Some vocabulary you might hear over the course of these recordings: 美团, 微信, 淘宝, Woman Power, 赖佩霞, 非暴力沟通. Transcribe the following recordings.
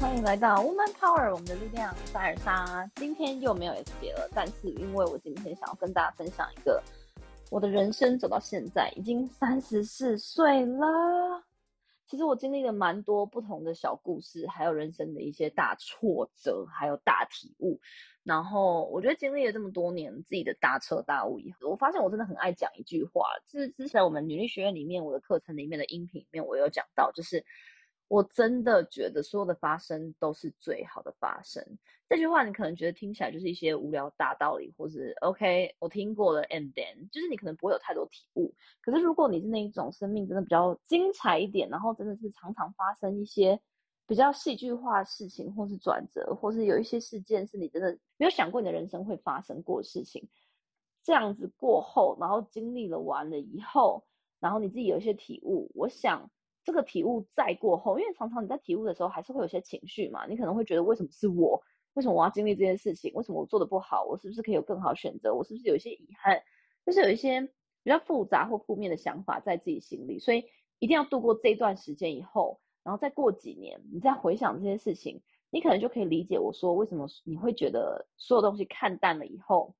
欢迎来到 Woman Power， 我们的力量323。今天又没有 SB 了，但是因为我今天想要跟大家分享一个我的人生走到现在已经34岁了。其实我经历了蛮多不同的小故事，还有人生的一些大挫折，还有大体悟。然后我觉得经历了这么多年自己的大彻大悟以后，我发现我真的很爱讲一句话，就是之前我们女力学院里面，我的课程里面的音频里面，我有讲到，就是我真的觉得所有的发生都是最好的发生。这句话你可能觉得听起来就是一些无聊大道理，或是 OK 我听过了 and then， 就是你可能不会有太多体悟。可是如果你是那一种生命真的比较精彩一点，然后真的是常常发生一些比较戏剧化的事情，或是转折，或是有一些事件是你真的没有想过你的人生会发生过的事情，这样子过后，然后经历了完了以后，然后你自己有一些体悟，我想这个体悟再过后，因为常常你在体悟的时候还是会有些情绪嘛，你可能会觉得为什么是我，为什么我要经历这件事情，为什么我做的不好，我是不是可以有更好的选择，我是不是有一些遗憾，就是有一些比较复杂或负面的想法在自己心里。所以一定要度过这一段时间以后，然后再过几年你再回想这些事情，你可能就可以理解我说为什么你会觉得所有东西看淡了以后，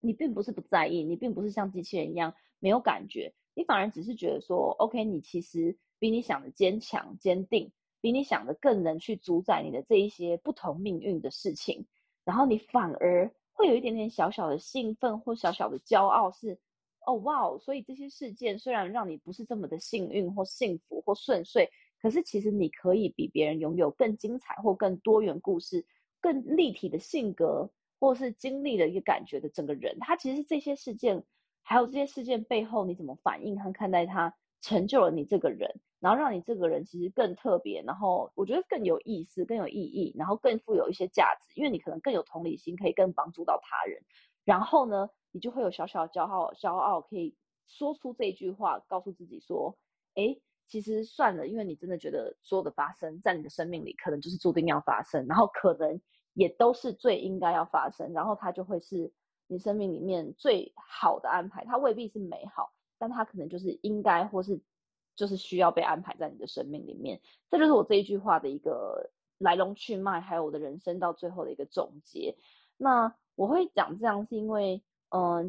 你并不是不在意，你并不是像机器人一样没有感觉，你反而只是觉得说 OK， 你其实比你想的坚强坚定，比你想的更能去主宰你的这一些不同命运的事情，然后你反而会有一点点小小的兴奋或小小的骄傲，是哦哇，所以这些事件虽然让你不是这么的幸运或幸福或顺遂，可是其实你可以比别人拥有更精彩或更多元故事，更立体的性格，或是经历的一个感觉的整个人。他其实这些事件还有这些事件背后你怎么反应和看待它，成就了你这个人，然后让你这个人其实更特别，然后我觉得更有意思，更有意义，然后更富有一些价值，因为你可能更有同理心，可以更帮助到他人。然后呢，你就会有小小的骄傲，可以说出这句话，告诉自己说诶，其实算了，因为你真的觉得所有的发生在你的生命里可能就是注定要发生，然后可能也都是最应该要发生，然后它就会是你生命里面最好的安排。它未必是美好，但它可能就是应该，或是就是需要被安排在你的生命里面。这就是我这一句话的一个来龙去脉，还有我的人生到最后的一个总结。那我会讲这样是因为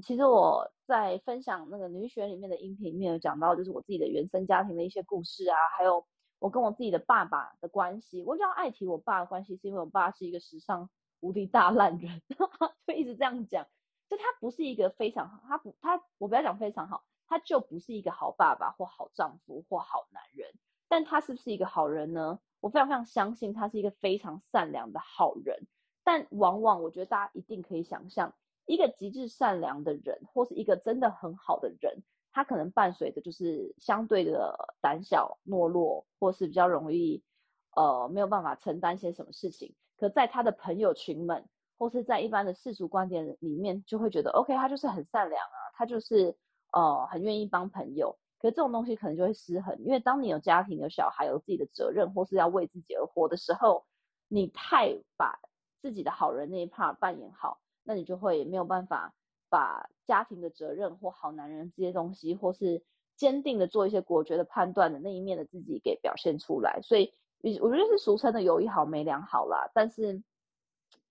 其实我在分享那个女学里面的音频里面有讲到，就是我自己的原生家庭的一些故事啊，还有我跟我自己的爸爸的关系。我比较爱提我爸的关系，是因为我爸是一个时尚无敌大烂人就一直这样讲，就他不是一个非常好，我不要讲非常好，他就不是一个好爸爸或好丈夫或好男人。但他是不是一个好人呢？我非常非常相信他是一个非常善良的好人，但往往我觉得大家一定可以想象，一个极致善良的人或是一个真的很好的人，他可能伴随着就是相对的胆小懦弱，或是比较容易没有办法承担些什么事情，可在他的朋友群们或是在一般的世俗观点里面，就会觉得 OK， 他就是很善良啊，他就是很愿意帮朋友。可是这种东西可能就会失衡，因为当你有家庭有小孩有自己的责任，或是要为自己而活的时候，你太把自己的好人那一 part 扮演好，那你就会没有办法把家庭的责任或好男人这些东西，或是坚定的做一些果决的判断的那一面的自己给表现出来。所以我觉得是俗称的有一好没两好啦，但是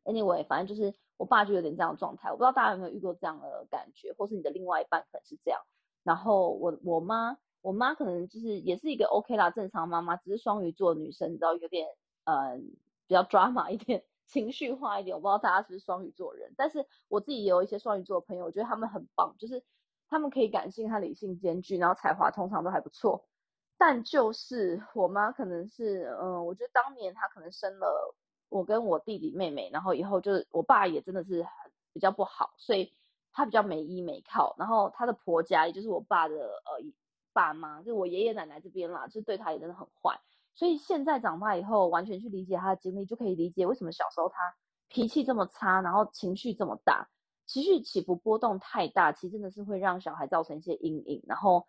anyway 反正就是我爸就有点这样的状态。我不知道大家有没有遇过这样的感觉，或是你的另外一半可能是这样。然后我妈可能就是也是一个 OK 啦，正常妈妈，只是双鱼座的女生，你知道有点比较 drama 一点，情绪化一点。我不知道大家是不是双鱼座人，但是我自己也有一些双鱼座的朋友，我觉得他们很棒，就是他们可以感性和理性兼具，然后才华通常都还不错。但就是我妈可能是我觉得当年她可能生了我跟我弟弟妹妹，然后以后就是我爸也真的是比较不好，所以他比较没依没靠。然后他的婆家也就是我爸的爸妈，就是我爷爷奶奶这边啦，就是对他也真的很坏。所以现在长大以后完全去理解他的经历，就可以理解为什么小时候他脾气这么差，然后情绪这么大，情绪起伏波动太大，其实真的是会让小孩造成一些阴影，然后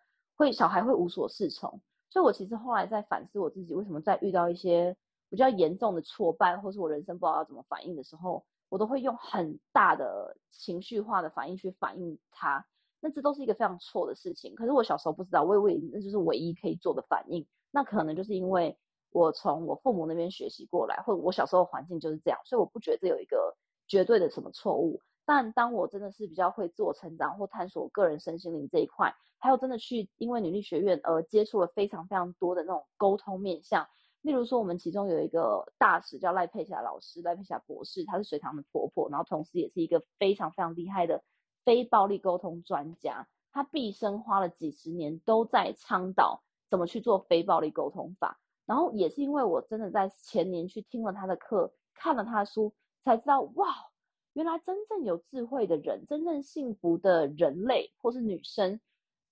小孩会无所适从。所以我其实后来在反思我自己，为什么在遇到一些比较严重的挫败，或是我人生不知道要怎么反应的时候，我都会用很大的情绪化的反应去反应它。那这都是一个非常错的事情。可是我小时候不知道，我以为那就是唯一可以做的反应，那可能就是因为我从我父母那边学习过来，或者我小时候环境就是这样，所以我不觉得这有一个绝对的什么错误。但当我真的是比较会自我成长或探索个人身心灵这一块，还有真的去因为女力学院而接触了非常非常多的那种沟通面向，例如说我们其中有一个大使叫赖佩霞老师，赖佩霞博士，她是水堂的婆婆，然后同时也是一个非常非常厉害的非暴力沟通专家，她毕生花了几十年都在倡导怎么去做非暴力沟通法。然后也是因为我真的在前年去听了她的课，看了她的书，才知道哇，原来真正有智慧的人，真正幸福的人类或是女生，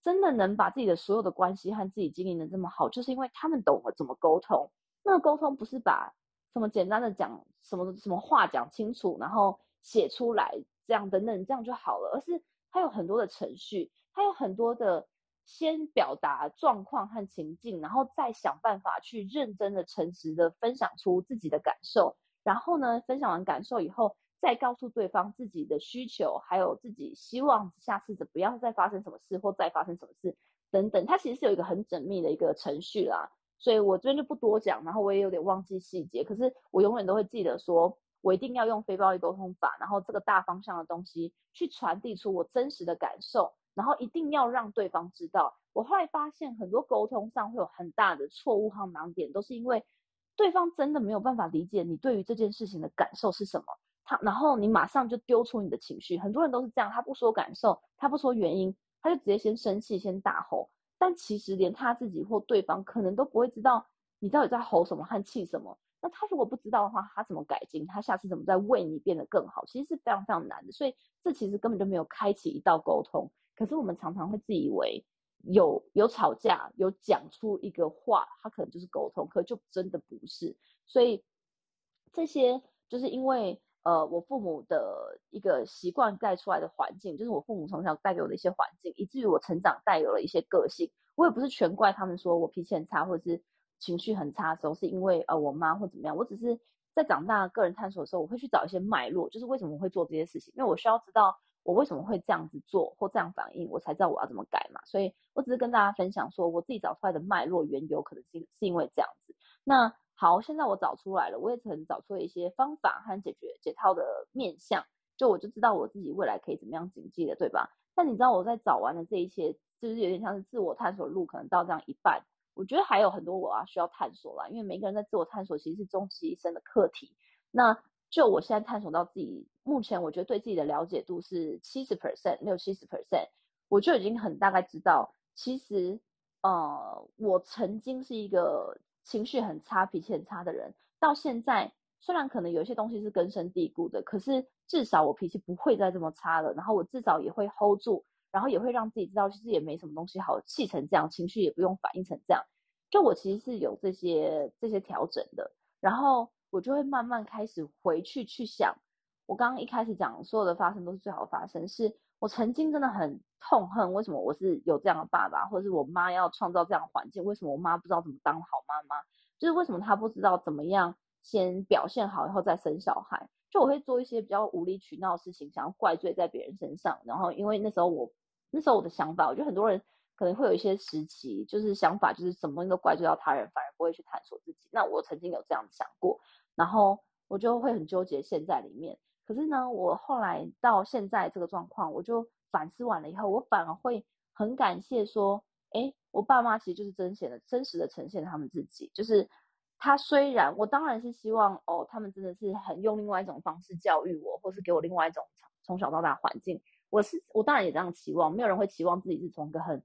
真的能把自己的所有的关系和自己经营的这么好，就是因为他们懂了怎么沟通。那个沟通不是把什么简单的讲什么什么话讲清楚，然后写出来这样等等这样就好了，而是它有很多的程序，它有很多的先表达状况和情境，然后再想办法去认真的诚实的分享出自己的感受，然后呢分享完感受以后，再告诉对方自己的需求，还有自己希望下次不要再发生什么事或再发生什么事等等，它其实是有一个很缜密的一个程序啦。所以我这边就不多讲，然后我也有点忘记细节，可是我永远都会记得说我一定要用非暴力沟通法，然后这个大方向的东西去传递出我真实的感受，然后一定要让对方知道。我后来发现很多沟通上会有很大的错误和盲点，都是因为对方真的没有办法理解你对于这件事情的感受是什么，然后你马上就丢出你的情绪。很多人都是这样，他不说感受，他不说原因，他就直接先生气先大吼，但其实连他自己或对方可能都不会知道你到底在吼什么和气什么。那他如果不知道的话，他怎么改进，他下次怎么再为你变得更好，其实是非常非常难的。所以这其实根本就没有开启一道沟通。可是我们常常会自以为有吵架，有讲出一个话，他可能就是沟通，可就真的不是。所以这些就是因为我父母的一个习惯带出来的环境，就是我父母从小带给我的一些环境，以至于我成长带有了一些个性。我也不是全怪他们说我脾气很差或者是情绪很差的时候是因为我妈或怎么样，我只是在长大个人探索的时候，我会去找一些脉络，就是为什么我会做这些事情，因为我需要知道我为什么会这样子做或这样反应，我才知道我要怎么改嘛。所以我只是跟大家分享说我自己找出来的脉络缘由可能是因为这样子。那好，现在我找出来了，我也曾找出了一些方法和解套的面向，就我就知道我自己未来可以怎么样谨记的，对吧？但你知道我在找完了这一些，就是有点像是自我探索路可能到这样一半，我觉得还有很多我需要探索啦，因为每个人在自我探索其实是终其一生的课题。那就我现在探索到自己目前我觉得对自己的了解度是 70% 60% 我就已经很大概知道其实我曾经是一个情绪很差脾气很差的人，到现在虽然可能有些东西是根深蒂固的，可是至少我脾气不会再这么差了，然后我至少也会 hold 住，然后也会让自己知道其实也没什么东西好气成这样，情绪也不用反应成这样，就我其实是有这些调整的。然后我就会慢慢开始回去想，我刚刚一开始讲所有的发生都是最好发生，是我曾经真的很痛恨为什么我是有这样的爸爸，或者是我妈要创造这样的环境，为什么我妈不知道怎么当好妈妈，就是为什么她不知道怎么样先表现好以后再生小孩，就我会做一些比较无理取闹的事情，想要怪罪在别人身上。然后因为那时候我的想法，我觉得很多人可能会有一些时期就是想法就是什么东西都怪罪到他人，反而不会去探索自己，那我曾经有这样想过，然后我就会很纠结陷在里面。可是呢，我后来到现在这个状况，我就反思完了以后，我反而会很感谢说，诶，我爸妈其实就是真实的呈现他们自己，就是他虽然我当然是希望他们真的是很用另外一种方式教育我，或是给我另外一种从小到大环境，我当然也这样期望，没有人会期望自己是从一个很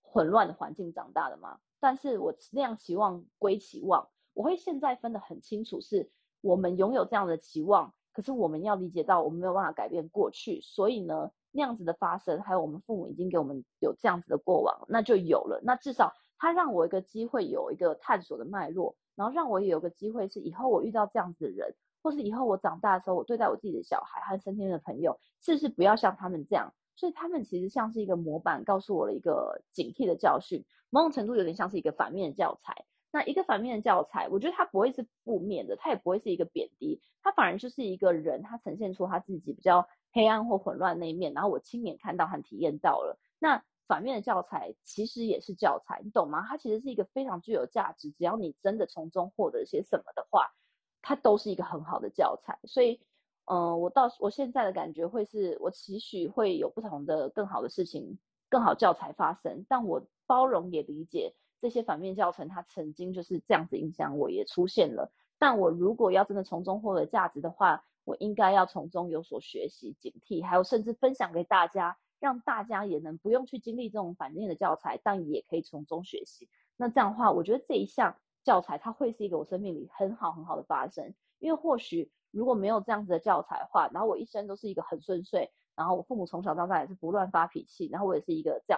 混乱的环境长大的嘛。但是我那样期望归期望，我会现在分得很清楚，是我们拥有这样的期望，可是我们要理解到我们没有办法改变过去，所以呢那样子的发生还有我们父母已经给我们有这样子的过往，那就有了，那至少他让我一个机会有一个探索的脉络，然后让我有个机会是以后我遇到这样子的人，或是以后我长大的时候我对待我自己的小孩和身边的朋友是不是不要像他们这样。所以他们其实像是一个模板，告诉我了一个警惕的教训，某种程度有点像是一个反面的教材。那一个反面的教材，我觉得它不会是负面的，它也不会是一个贬低，它反而就是一个人他呈现出他自己比较黑暗或混乱那一面，然后我亲眼看到和体验到了。那反面的教材其实也是教材，你懂吗？它其实是一个非常具有价值，只要你真的从中获得些什么的话，它都是一个很好的教材。所以我现在的感觉会是，我期许会有不同的更好的事情，更好教材发生，但我包容也理解这些反面教程它曾经就是这样子影响我，也出现了。但我如果要真的从中获得价值的话，我应该要从中有所学习、警惕，还有甚至分享给大家，让大家也能不用去经历这种反面的教材，但也可以从中学习。那这样的话，我觉得这一项教材它会是一个我生命里很好很好的发生。因为或许如果没有这样子的教材的话，然后我一生都是一个很顺遂，然后我父母从小到大也是不乱发脾气，然后我也是一个这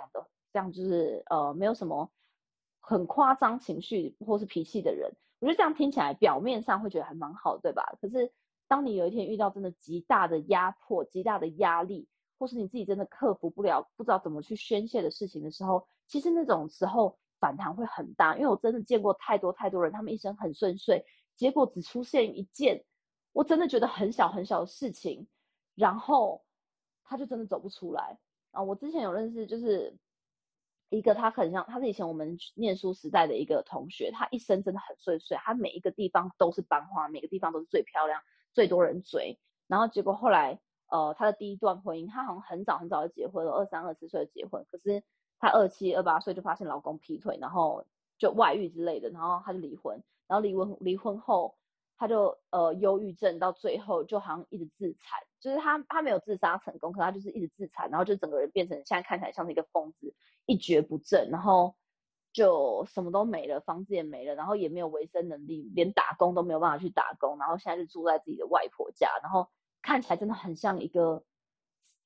样就是没有什么很夸张情绪或是脾气的人。我觉得这样听起来表面上会觉得还蛮好，对吧？可是当你有一天遇到真的极大的压迫、极大的压力，或是你自己真的克服不了，不知道怎么去宣泄的事情的时候，其实那种时候反弹会很大。因为我真的见过太多太多人，他们一生很顺遂，结果只出现一件我真的觉得很小很小的事情，然后他就真的走不出来啊！我之前有认识就是一个，他是以前我们念书时代的一个同学，他一生真的很顺遂，他每一个地方都是班花，每个地方都是最漂亮，最多人追。然后结果后来他的第一段婚姻，他好像很早很早就结婚了，23、24岁就结婚，可是他27、28岁就发现老公劈腿，然后就外遇之类的，然后他就离婚，然后离婚后他就忧郁症，到最后就好像一直自残，就是他没有自杀成功，可他就是一直自残，然后就整个人变成现在看起来像是一个疯子，一蹶不振，然后就什么都没了，房子也没了，然后也没有维生能力，连打工都没有办法去打工，然后现在就住在自己的外婆家，然后看起来真的很像一个，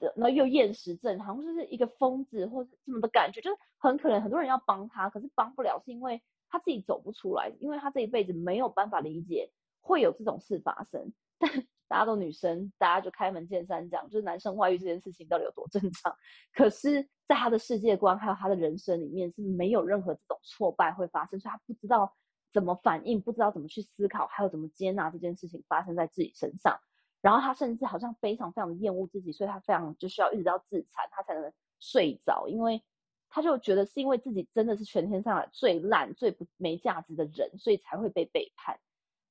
然后又厌食症，好像就是一个疯子或是什么的感觉，就是很可能很多人要帮他，可是帮不了，是因为他自己走不出来，因为他这一辈子没有办法理解会有这种事发生。但大家都女生，大家就开门见山讲，就是男生外遇这件事情到底有多正常。可是在他的世界观还有他的人生里面是没有任何这种挫败会发生，所以他不知道怎么反应，不知道怎么去思考，还有怎么接纳这件事情发生在自己身上。然后他甚至好像非常非常的厌恶自己，所以他非常就需要一直到自残他才能睡着，因为他就觉得是因为自己真的是全天下来最烂最没价值的人，所以才会被背叛。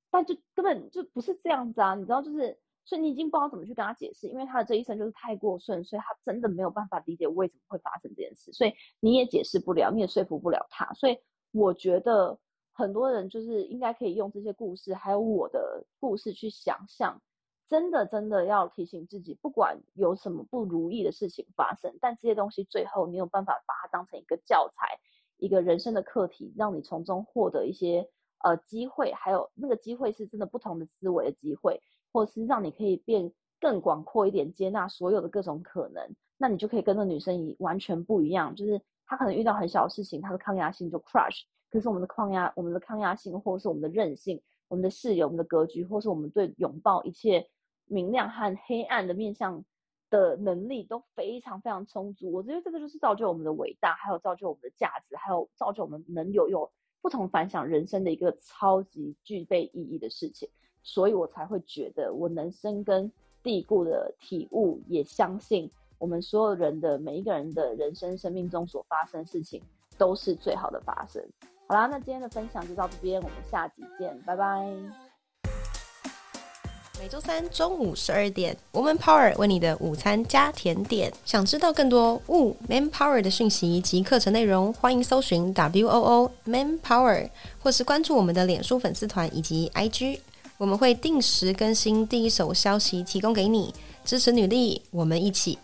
但就根本就不是这样子啊，你知道，就是所以你已经不知道怎么去跟他解释，因为他的这一生就是太过顺，所以他真的没有办法理解为什么会发生这件事，所以你也解释不了，你也说服不了他。所以我觉得很多人就是应该可以用这些故事还有我的故事去想象，真的要提醒自己，不管有什么不如意的事情发生，但这些东西最后你有办法把它当成一个教材，一个人生的课题，让你从中获得一些机会，还有那个机会是真的不同的思维的机会，或是让你可以变更广阔一点，接纳所有的各种可能。那你就可以跟那女生完全不一样，就是她可能遇到很小的事情，她的抗压性就 crush， 可是我们的抗压性或是我们的韧性，我们的视野，我们的格局，或是我们对拥抱一切明亮和黑暗的面向的能力都非常非常充足。我觉得这个就是造就我们的伟大，还有造就我们的价值，还有造就我们能有不同反响人生的一个超级具备意义的事情。所以我才会觉得我能深根蒂固的体悟，也相信我们所有人的每一个人的人生生命中所发生的事情都是最好的发生。好啦，那今天的分享就到这边，我们下集见，拜拜。每周三中午12点 Woman Power 为你的午餐加甜点。想知道更多 Woman Power 的讯息及课程内容，欢迎搜寻 WOO Man Power 或是关注我们的脸书粉丝团以及 IG， 我们会定时更新第一手消息提供给你，支持女力，我们一起